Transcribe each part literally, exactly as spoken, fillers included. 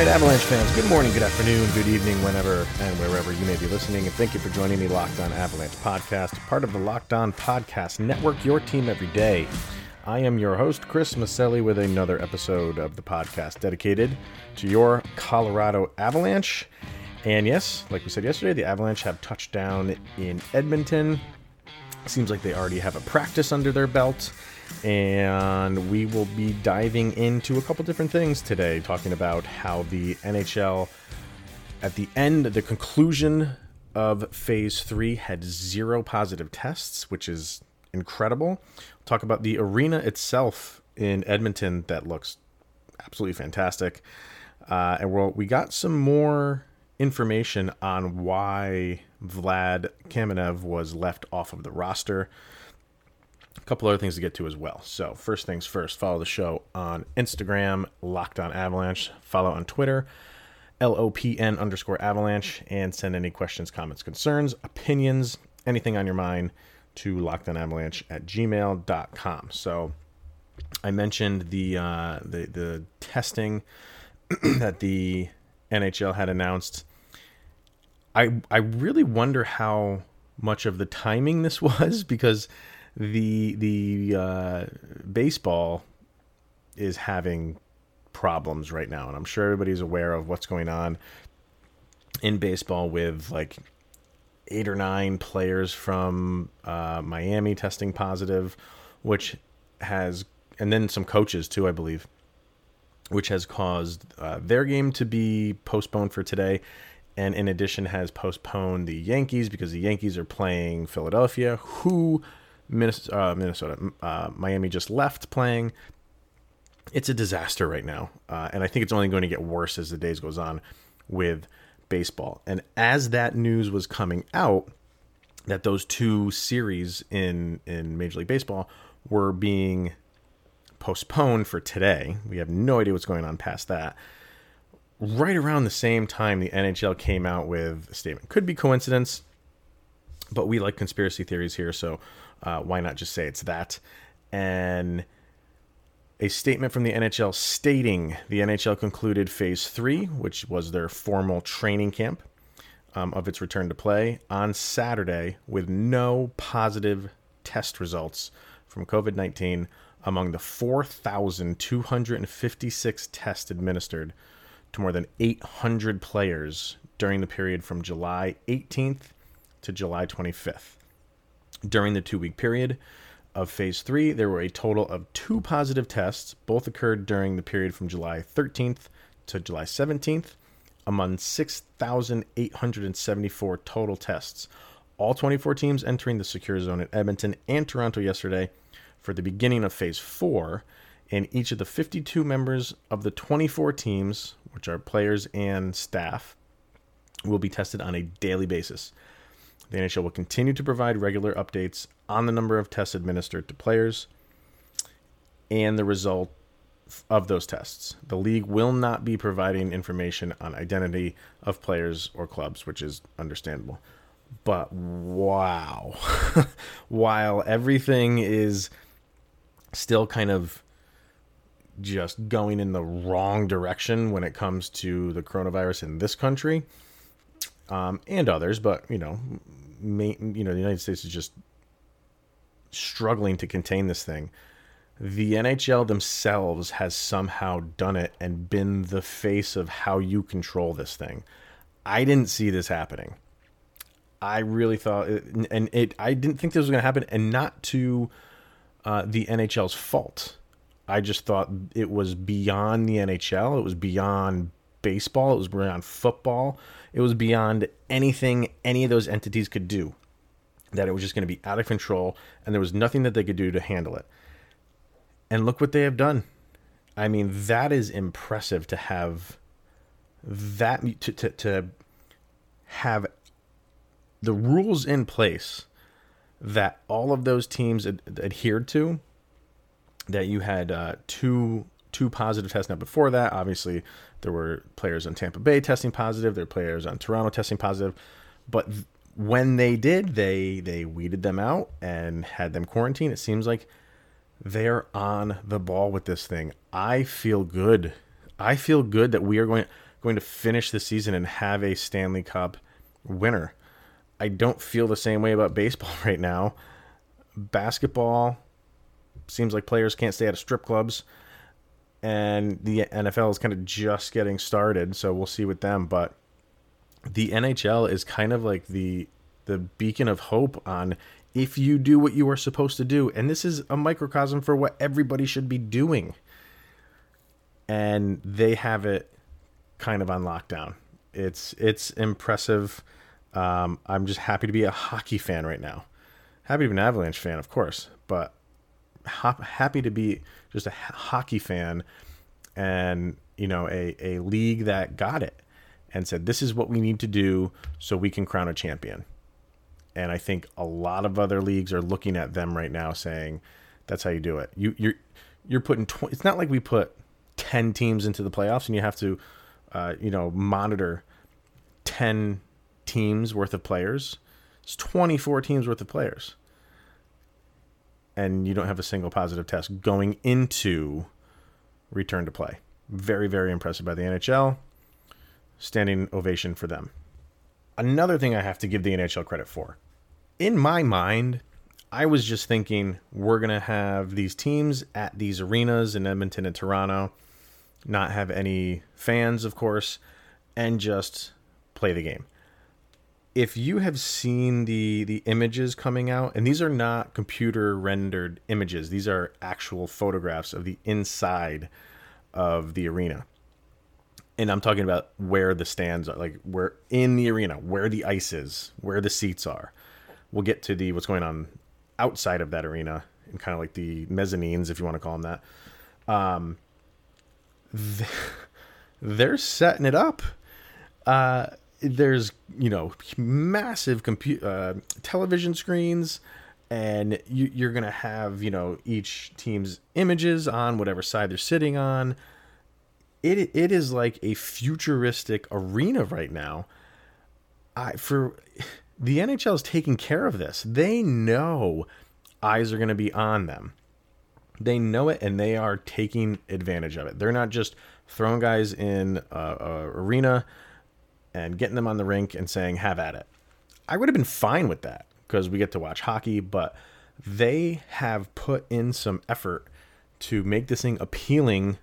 right, Avalanche fans, good morning, good afternoon, good evening, whenever and wherever you may be listening. And thank you for joining me, Locked On Avalanche Podcast, part of the Locked On Podcast Network, your team every day. I am your host, Chris Maselli, with another episode of the podcast dedicated to your Colorado Avalanche. And yes, like we said yesterday, the Avalanche have touched down in Edmonton. Seems like they already have a practice under their belt. And we will be diving into a couple different things today, talking about how the N H L, at the end, the conclusion of Phase three had zero positive tests, which is incredible. We'll talk about the arena itself in Edmonton that looks absolutely fantastic. Uh, and we'll, we got some more information on why Vlad Kamenev was left off of the roster. A couple other things to get to as well. So first things first, follow the show on Instagram, Locked On Avalanche. Follow on Twitter, L O P N underscore Avalanche. And send any questions, comments, concerns, opinions, anything on your mind to LockedOnAvalanche at gmail dot com. So I mentioned the uh, the, the testing that the N H L had announced. I I really wonder how much of the timing this was, because the the uh, baseball is having problems right now, and I'm sure everybody's aware of what's going on in baseball with like eight or nine players from uh, Miami testing positive, which has, and then some coaches too, I believe, which has caused uh, their game to be postponed for today. And in addition has postponed the Yankees, because the Yankees are playing Philadelphia, who Minnesota, uh, Minnesota uh, Miami just left playing. It's a disaster right now. Uh, and I think it's only going to get worse as the days goes on with baseball. And as that news was coming out, that those two series in, in Major League Baseball were being postponed for today, we have no idea what's going on past that. Right around the same time, the N H L came out with a statement. Could be coincidence, but we like conspiracy theories here, so uh, why not just say it's that? And a statement from the N H L stating the N H L concluded Phase three, which was their formal training camp um, of its return to play, on Saturday with no positive test results from covid nineteen among the four thousand two hundred fifty-six tests administered to more than eight hundred players during the period from July eighteenth to July twenty-fifth. During the two-week period of Phase three, there were a total of two positive tests. Both occurred during the period from July thirteenth to July seventeenth, among six thousand eight hundred seventy-four total tests. All twenty-four teams entering the secure zone in Edmonton and Toronto yesterday for the beginning of Phase four, and each of the fifty-two members of the twenty-four teams, which are players and staff, will be tested on a daily basis. The N H L will continue to provide regular updates on the number of tests administered to players and the result of those tests. The league will not be providing information on identity of players or clubs, which is understandable. But wow, while everything is still kind of just going in the wrong direction when it comes to the coronavirus in this country, um, and others, but you know, may, you know, the United States is just struggling to contain this thing. The N H L themselves has somehow done it and been the face of how you control this thing. I didn't see this happening. I really thought, and it, I didn't think this was going to happen, and not to uh, the N H L's fault. I just thought it was beyond the N H L. It was beyond baseball. It was beyond football. It was beyond anything any of those entities could do, that it was just going to be out of control, and there was nothing that they could do to handle it. And look what they have done. I mean, that is impressive to have that, to, to, to have the rules in place that all of those teams ad- adhered to, that you had uh, two two positive tests. Now, before that, obviously, there were players on Tampa Bay testing positive. There were players on Toronto testing positive. But th- when they did, they, they weeded them out and had them quarantined. It seems like they're on the ball with this thing. I feel good. I feel good that we are going going to finish the season and have a Stanley Cup winner. I don't feel the same way about baseball right now. Basketball seems like players can't stay out of strip clubs, and the N F L is kind of just getting started, so we'll see with them. But the N H L is kind of like the the beacon of hope on if you do what you are supposed to do, and this is a microcosm for what everybody should be doing, and they have it kind of on lockdown. It's it's impressive. Um, I'm just happy to be a hockey fan right now. Happy to be an Avalanche fan, of course, but hop, happy to be just a hockey fan, and you know, a, a league that got it and said, this is what we need to do so we can crown a champion. And I think a lot of other leagues are looking at them right now saying, that's how you do it. You, you're, you're putting, tw- it's not like we put ten teams into the playoffs and you have to, uh, you know, monitor ten teams worth of players. It's twenty-four teams worth of players, and you don't have a single positive test going into return to play. Very, very impressive by the N H L. Standing ovation for them. Another thing I have to give the N H L credit for. In my mind, I was just thinking we're going to have these teams at these arenas in Edmonton and Toronto, not have any fans, of course, and just play the game. If you have seen the the images coming out, and these are not computer rendered images, these are actual photographs of the inside of the arena. And I'm talking about where the stands are, like where in the arena, where the ice is, where the seats are. We'll get to the what's going on outside of that arena and kind of like the mezzanines, if you want to call them that. Um, they're setting it up. Uh, There's, you know, massive compu- uh, television screens, and you, you're going to have, you know, each team's images on whatever side they're sitting on. It It is like a futuristic arena right now. I for the N H L is taking care of this. They know eyes are going to be on them. They know it, and they are taking advantage of it. They're not just throwing guys in a, a arena and getting them on the rink and saying, have at it. I would have been fine with that because we get to watch hockey, but they have put in some effort to make this thing appealing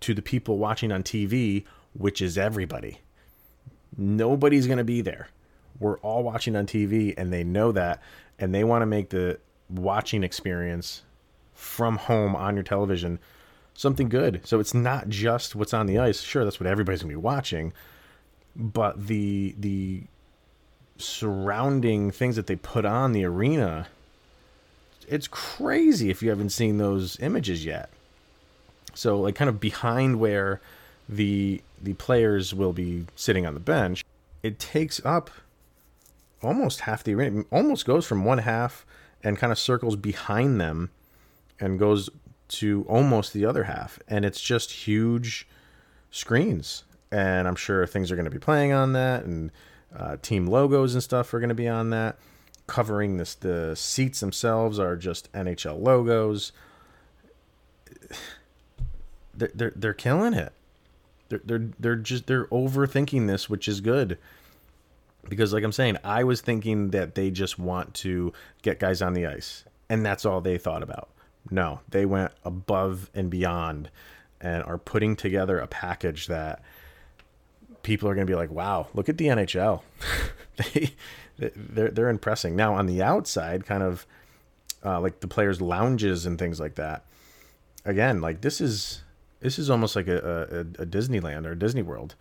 to the people watching on T V, which is everybody. Nobody's going to be there. We're all watching on T V, and they know that, and they want to make the watching experience from home on your television something good. So it's not just what's on the ice. Sure, that's what everybody's going to be watching, but the the surrounding things that they put on the arena, it's crazy if you haven't seen those images yet. So like kind of behind where the the players will be sitting on the bench, it takes up almost half the arena. It almost goes from one half and kind of circles behind them and goes to almost the other half. And it's just huge screens. And I'm sure things are going to be playing on that, and uh, team logos and stuff are going to be on that. Covering this, the seats themselves are just N H L logos. They're they're, they're killing it. They're, they're they're just they're overthinking this, which is good. Because like I'm saying, I was thinking that they just want to get guys on the ice, and that's all they thought about. No, they went above and beyond, and are putting together a package that people are going to be like, wow, look at the N H L. they, they're, they're impressing. Now, on the outside, kind of uh, like the players' lounges and things like that. Again, like this is this is almost like a, a, a Disneyland or a Disney World.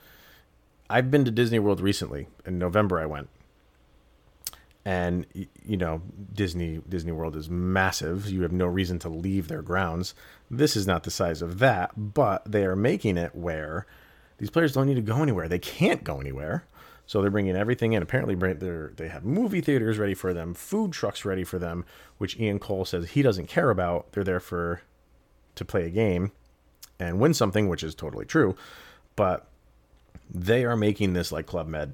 I've been to Disney World recently. In November, I went. And, you know, Disney Disney World is massive. You have no reason to leave their grounds. This is not the size of that, but they are making it where these players don't need to go anywhere. They can't go anywhere. So they're bringing everything in. Apparently, they have movie theaters ready for them, food trucks ready for them, which Ian Cole says he doesn't care about. They're there for to play a game and win something, which is totally true. But they are making this like Club Med.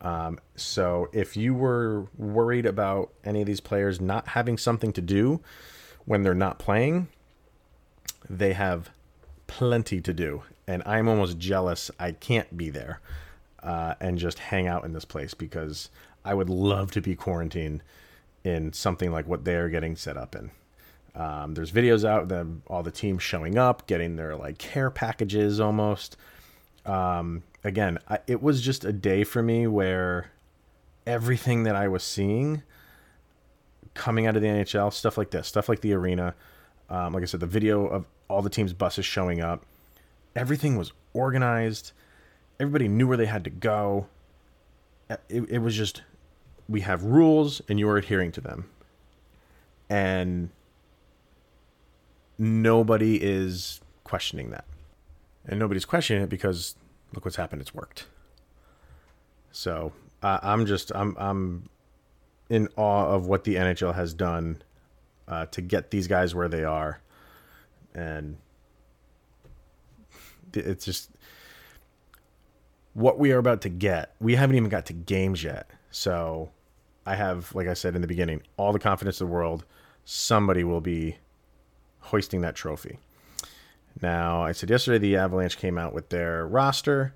Um, so if you were worried about any of these players not having something to do when they're not playing, they have plenty to do, and I'm almost jealous I can't be there uh, and just hang out in this place, because I would love to be quarantined in something like what they're getting set up in. Um, there's videos out of them, all the teams showing up, getting their like care packages almost. Um, again, I, it was just a day for me where everything that I was seeing coming out of the N H L, stuff like this, stuff like the arena, um, like I said, the video of all the teams' buses showing up, everything was organized. Everybody knew where they had to go. It, it was just, we have rules and you're adhering to them. And nobody is questioning that. And nobody's questioning it because look what's happened. It's worked. So uh, I'm just, I'm, I'm in awe of what the N H L has done uh, to get these guys where they are. And it's just what we are about to get. We haven't even got to games yet. So I have, like I said in the beginning, all the confidence in the world. Somebody will be hoisting that trophy. Now, I said yesterday the Avalanche came out with their roster.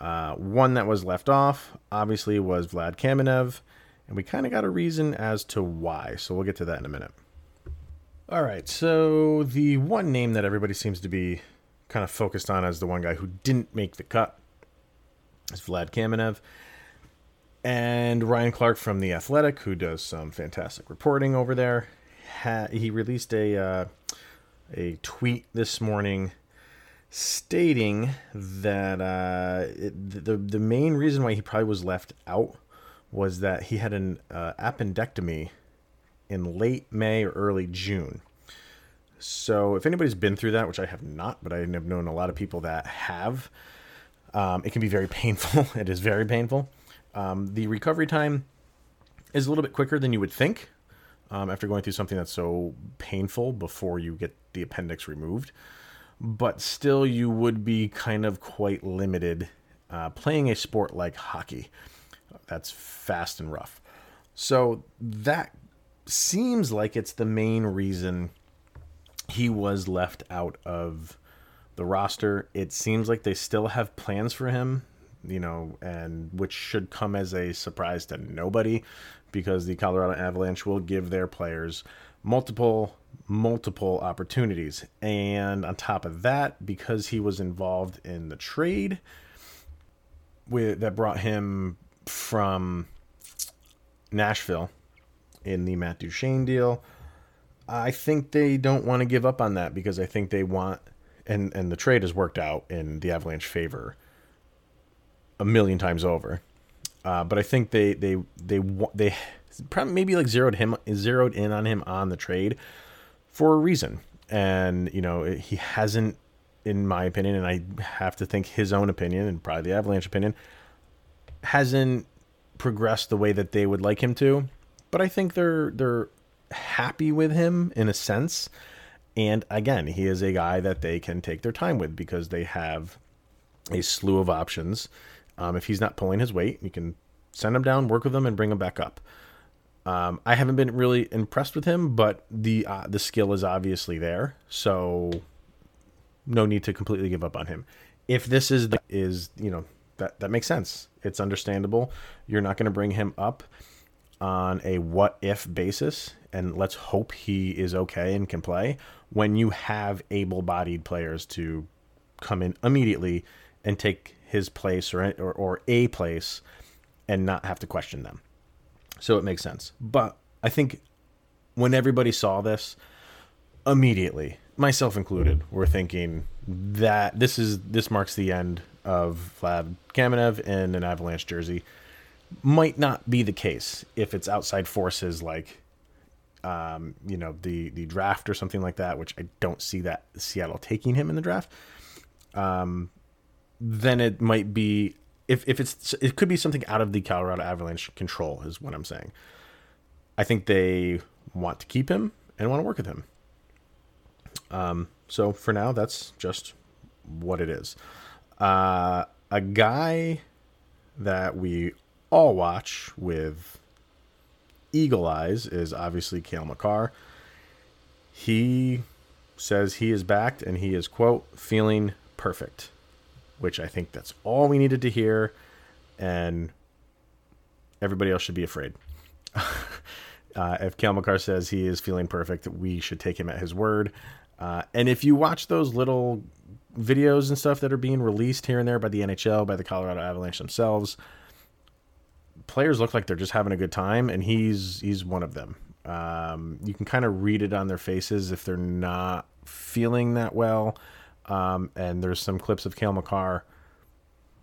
Uh, one that was left off, obviously, was Vlad Kamenev. And we kind of got a reason as to why. So we'll get to that in a minute. All right. So the one name that everybody seems to be kind of focused on as the one guy who didn't make the cut is Vlad Kamenev. And Ryan Clark from The Athletic, who does some fantastic reporting over there, ha- he released a... Uh, a tweet this morning stating that uh, it, the the main reason why he probably was left out was that he had an uh, appendectomy in late May or early June. So if anybody's been through that, which I have not, but I have known a lot of people that have, um, it can be very painful. It is very painful. Um, the recovery time is a little bit quicker than you would think. Um, after going through something that's so painful before you get the appendix removed. But still, you would be kind of quite limited uh, playing a sport like hockey. That's fast and rough. So that seems like it's the main reason he was left out of the roster. It seems like they still have plans for him, you know, and which should come as a surprise to nobody, because the Colorado Avalanche will give their players multiple, multiple opportunities. And on top of that, because he was involved in the trade with, that brought him from Nashville in the Matt Duchene deal, I think they don't want to give up on that, because I think they want, and, and the trade has worked out in the Avalanche favor a million times over. Uh, but I think they they they they probably maybe like zeroed him zeroed in on him on the trade for a reason, and you know he hasn't, in my opinion, and I have to think his own opinion and probably the Avalanche opinion, hasn't progressed the way that they would like him to. But I think they're they're happy with him in a sense, and again, he is a guy that they can take their time with because they have a slew of options. Um, if he's not pulling his weight, you can send him down, work with him, and bring him back up. Um, I haven't been really impressed with him, but the uh, the skill is obviously there, so no need to completely give up on him. If this is the, is you know that that makes sense. It's understandable. You're not going to bring him up on a what if basis, and let's hope he is okay and can play when you have able-bodied players to come in immediately and take his place or, or or a place and not have to question them. So it makes sense. But I think when everybody saw this, immediately, myself included, we're thinking that this is this marks the end of Vlad Kamenev in an Avalanche jersey. Might not be the case if it's outside forces like um, you know, the the draft or something like that, which I don't see that Seattle taking him in the draft. Um Then it might be if if it's it could be something out of the Colorado Avalanche control is what I'm saying. I think they want to keep him and want to work with him. Um, so for now, that's just what it is. Uh, a guy that we all watch with eagle eyes is obviously Cale Makar. He says he is backed and he is, quote, feeling perfect, which I think that's all we needed to hear, and everybody else should be afraid. Uh, if Cale Makar says he is feeling perfect, we should take him at his word. Uh, and if you watch those little videos and stuff that are being released here and there by the N H L, by the Colorado Avalanche themselves, players look like they're just having a good time, and he's he's one of them. Um, you can kind of read it on their faces if they're not feeling that well. Um, and there's some clips of Cale Makar.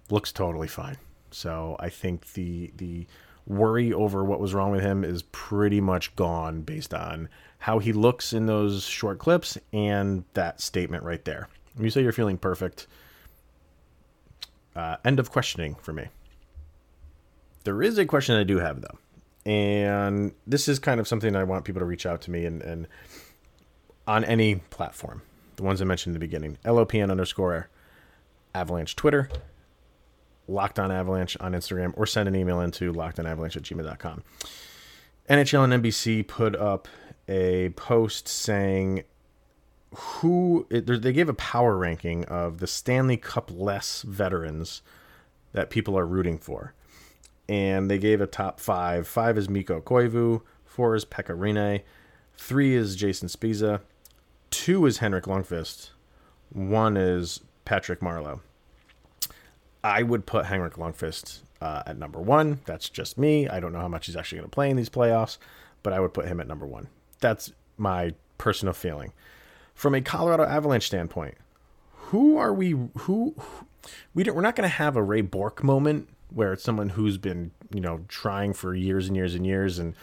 Looks totally fine. So I think the the worry over what was wrong with him is pretty much gone based on how he looks in those short clips and that statement right there. When you say you're feeling perfect, uh, end of questioning for me. There is a question I do have, though. And this is kind of something I want people to reach out to me and, and on any platform. The ones I mentioned in the beginning. L O P N underscore Avalanche Twitter. Locked On Avalanche on Instagram. Or send an email into lockedonavalanche at gmail dot com. N H L and N B C put up a post saying who... It, they gave a power ranking of the Stanley Cup-less veterans that people are rooting for. And they gave a top five. Five is Mikko Koivu. Four is Pekka Rinne. Three is Jason Spezza. Two is Henrik Lundqvist. One is Patrick Marleau. I would put Henrik Lundqvist uh, at number one. That's just me. I don't know how much he's actually going to play in these playoffs, but I would put him at number one. That's my personal feeling. From a Colorado Avalanche standpoint, who are we? Who, who we don't? We're not going to have a Ray Bourque moment, where it's someone who's been, you know, trying for years and years and years, and,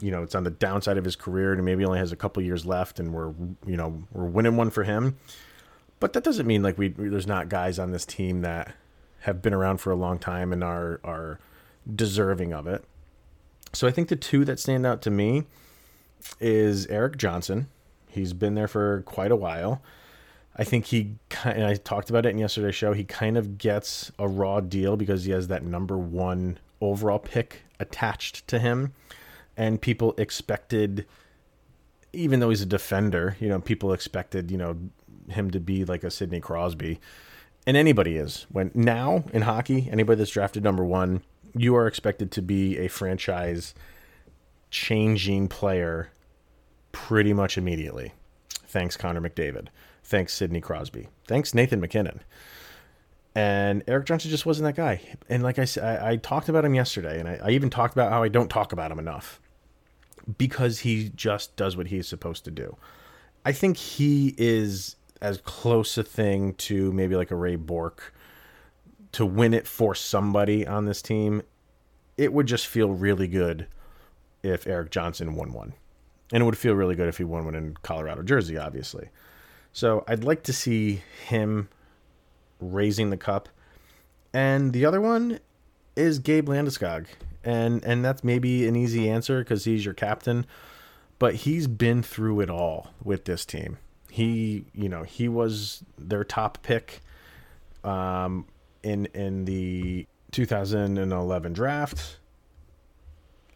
you know, it's on the downside of his career and maybe only has a couple years left, and we're, you know, we're winning one for him. But that doesn't mean like we there's not guys on this team that have been around for a long time and are are deserving of it. So I think the two that stand out to me is Eric Johnson. He's been there for quite a while. I think he, and I talked about it in yesterday's show, he kind of gets a raw deal because he has that number one overall pick attached to him. And people expected, even though he's a defender, you know, people expected, you know, him to be like a Sidney Crosby. And anybody is. When now in hockey, anybody that's drafted number one, you are expected to be a franchise-changing player pretty much immediately. Thanks, Conor McDavid. Thanks, Sidney Crosby. Thanks, Nathan MacKinnon. And Eric Johnson just wasn't that guy. And like I said, I, I talked about him yesterday, and I, I even talked about how I don't talk about him enough because he just does what he's supposed to do. I think he is as close a thing to maybe like a Ray Bourque to win it for somebody on this team. It would just feel really good if Eric Johnson won one. And it would feel really good if he won one in Colorado jersey, obviously. So I'd like to see him raising the cup. And the other one is Gabe Landeskog. And and that's maybe an easy answer because he's your captain. But he's been through it all with this team. He, you know, he was their top pick um, in in the two thousand eleven draft.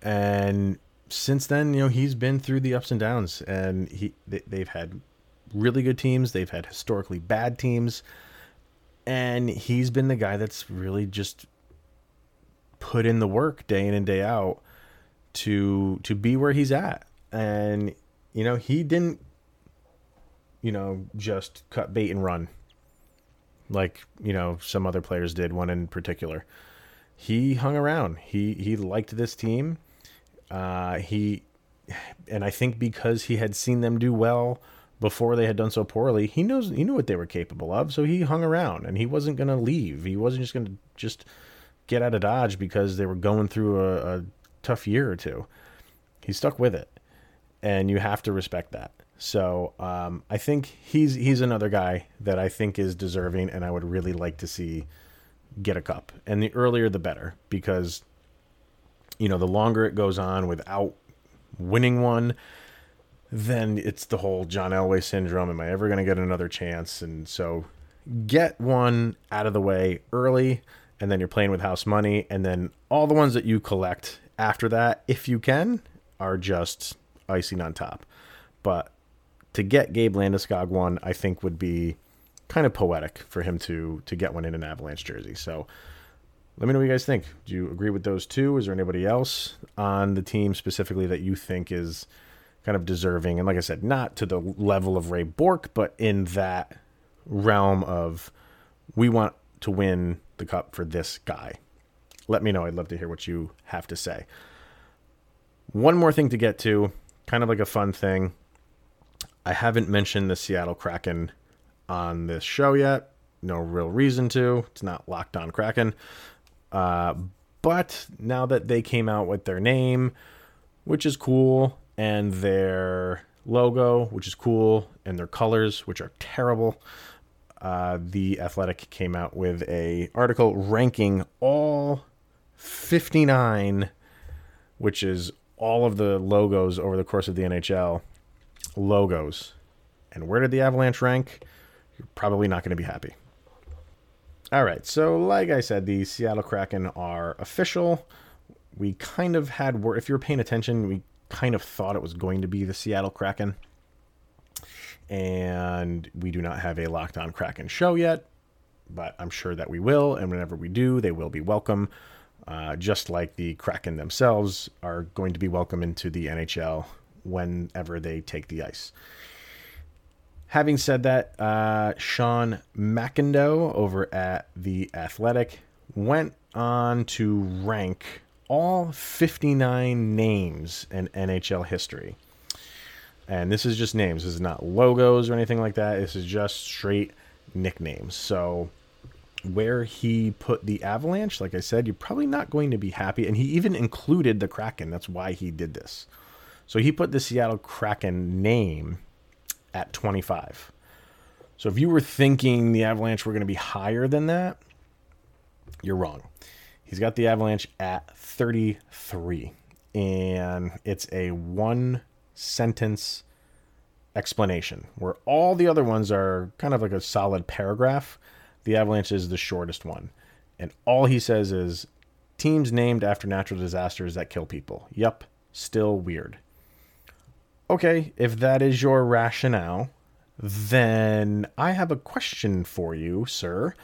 And since then, you know, he's been through the ups and downs. And he they, they've had... really good teams. They've had historically bad teams. And he's been the guy that's really just put in the work day in and day out to to be where he's at. And, you know, he didn't, you know, just cut bait and run like, you know, some other players did, one in particular. He hung around. He he liked this team. Uh, he and I think because he had seen them do well before they had done so poorly, he knows he knew what they were capable of, so he hung around, and he wasn't going to leave. He wasn't just going to just get out of Dodge because they were going through a, a tough year or two. He stuck with it, and you have to respect that. So um, I think he's he's another guy that I think is deserving, and I would really like to see get a cup. And the earlier the better, because, you know, the longer it goes on without winning one, then it's the whole John Elway syndrome. Am I ever going to get another chance? And so get one out of the way early, and then you're playing with house money. And then all the ones that you collect after that, if you can, are just icing on top. But to get Gabe Landeskog one, I think would be kind of poetic for him to to get one in an Avalanche jersey. So let me know what you guys think. Do you agree with those two? Is there anybody else on the team specifically that you think is kind of deserving? And like I said, not to the level of Ray Bourque, but in that realm of we want to win the cup for this guy. Let me know. I'd love to hear what you have to say. One more thing to get to, kind of like a fun thing. I haven't mentioned the Seattle Kraken on this show yet. No real reason to. It's not Locked On Kraken. Uh, but now that they came out with their name, which is cool, and their logo, which is cool, and their colors, which are terrible, uh, The Athletic came out with an article ranking all fifty-nine, which is all of the logos over the course of the N H L logos. And where did the Avalanche rank? You're probably not going to be happy. All right, so like I said, the Seattle Kraken are official. We kind of had, if you're paying attention, we kind of thought it was going to be the Seattle Kraken. And we do not have a Locked On Kraken show yet, but I'm sure that we will. And whenever we do, they will be welcome. Uh, just like the Kraken themselves are going to be welcome into the N H L whenever they take the ice. Having said that, uh, Sean McIndoe over at The Athletic went on to rank all fifty-nine names in N H L history. And this is just names. This is not logos or anything like that. This is just straight nicknames. So where he put the Avalanche, like I said, you're probably not going to be happy. And he even included the Kraken. That's why he did this. So he put the Seattle Kraken name at twenty-five. So if you were thinking the Avalanche were going to be higher than that, you're wrong. He's got the Avalanche at thirty-three, and it's a one sentence explanation where all the other ones are kind of like a solid paragraph. The Avalanche is the shortest one, and all he says is teams named after natural disasters that kill people. Yep, still weird. Okay, if that is your rationale, then I have a question for you, sir.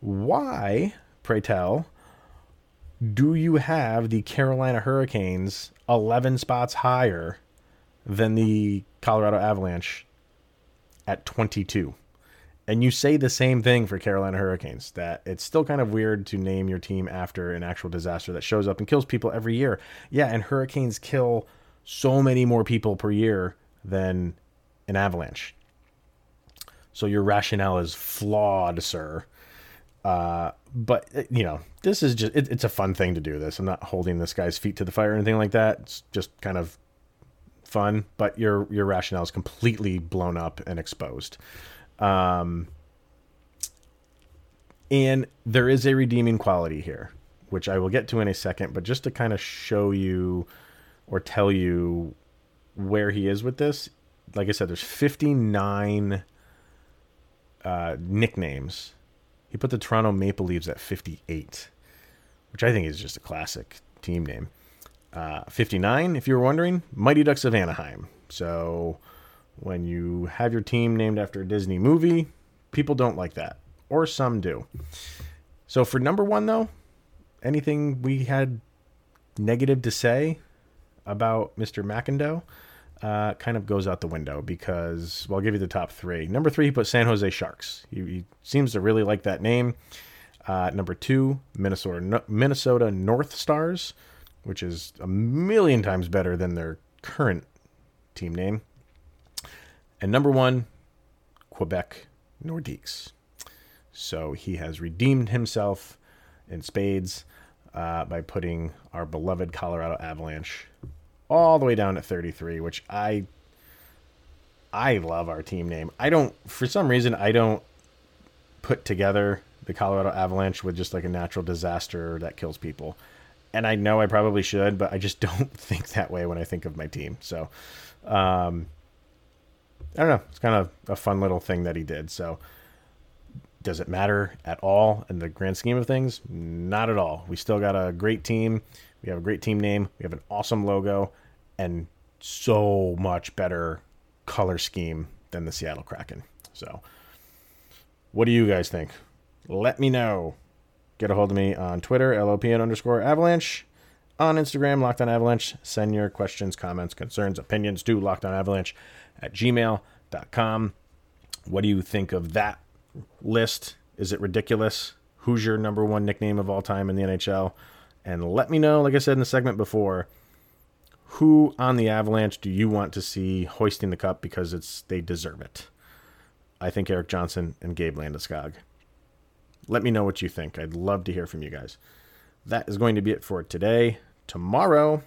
Why, pray tell, do you have the Carolina Hurricanes eleven spots higher than the Colorado Avalanche at twenty-two? And you say the same thing for Carolina Hurricanes, that it's still kind of weird to name your team after an actual disaster that shows up and kills people every year. Yeah, and hurricanes kill so many more people per year than an avalanche. So your rationale is flawed, sir. Uh, but, you know, this is just, it, it's a fun thing to do this. I'm not holding this guy's feet to the fire or anything like that. It's just kind of fun, but your, your rationale is completely blown up and exposed. Um, and there is a redeeming quality here, which I will get to in a second, but just to kind of show you or tell you where he is with this. Like I said, there's fifty-nine uh, nicknames. He put the Toronto Maple Leafs at fifty-eight, which I think is just a classic team name. Uh, fifty-nine, if you were wondering, Mighty Ducks of Anaheim. So when you have your team named after a Disney movie, people don't like that, or some do. So for number one, though, anything we had negative to say about Mister McIndoe uh, kind of goes out the window because, well, I'll give you the top three. Number three, he put San Jose Sharks. He, he seems to really like that name. Uh, number two, Minnesota no, Minnesota North Stars, which is a million times better than their current team name. And number one, Quebec Nordiques. So he has redeemed himself in spades uh, by putting our beloved Colorado Avalanche all the way down at thirty-three, which I I love our team name. I don't, for some reason, I don't put together the Colorado Avalanche with just like a natural disaster that kills people. And I know I probably should, but I just don't think that way when I think of my team. So, um, I don't know. It's kind of a fun little thing that he did. So does it matter at all in the grand scheme of things? Not at all. We still got a great team. We have a great team name. We have an awesome logo and so much better color scheme than the Seattle Kraken. So what do you guys think? Let me know. Get a hold of me on Twitter, LOPN underscore Avalanche. On Instagram, Locked On Avalanche. Send your questions, comments, concerns, opinions to LockedOnAvalanche at gmail dot com. What do you think of that list? Is it ridiculous? Who's your number one nickname of all time in the N H L? And let me know, like I said in the segment before, who on the Avalanche do you want to see hoisting the cup because it's they deserve it? I think Eric Johnson and Gabe Landeskog. Let me know what you think. I'd love to hear from you guys. That is going to be it for today. Tomorrow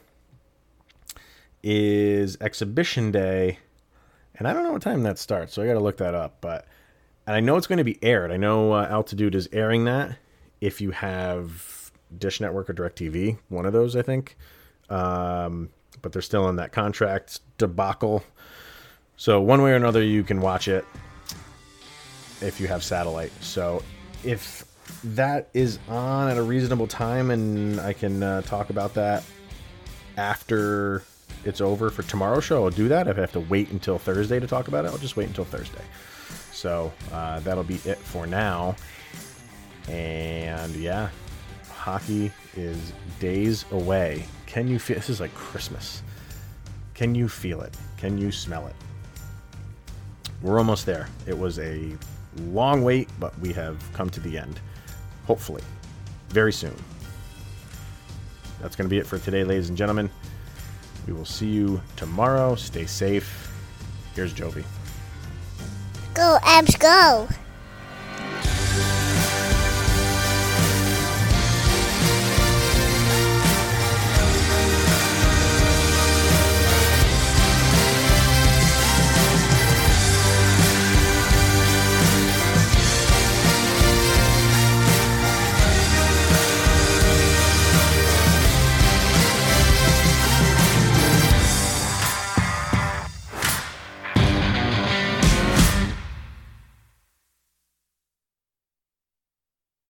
is exhibition day, and I don't know what time that starts, so I got to look that up. But and I know it's going to be aired. I know uh, Altitude is airing that. If you have Dish Network or DirecTV, one of those, I think. Um, but they're still in that contract debacle. So one way or another, you can watch it if you have satellite. So if that is on at a reasonable time, and I can uh, talk about that after it's over for tomorrow's show, I'll do that. If I have to wait until Thursday to talk about it, I'll just wait until Thursday. So uh, that'll be it for now. And yeah, hockey is days away. Can you feel, this is like Christmas. Can you feel it? Can you smell it? We're almost there. It was a long wait, but we have come to the end. Hopefully, very soon. That's going to be it for today, ladies and gentlemen. We will see you tomorrow. Stay safe. Here's Jovi. Go, Abs, go!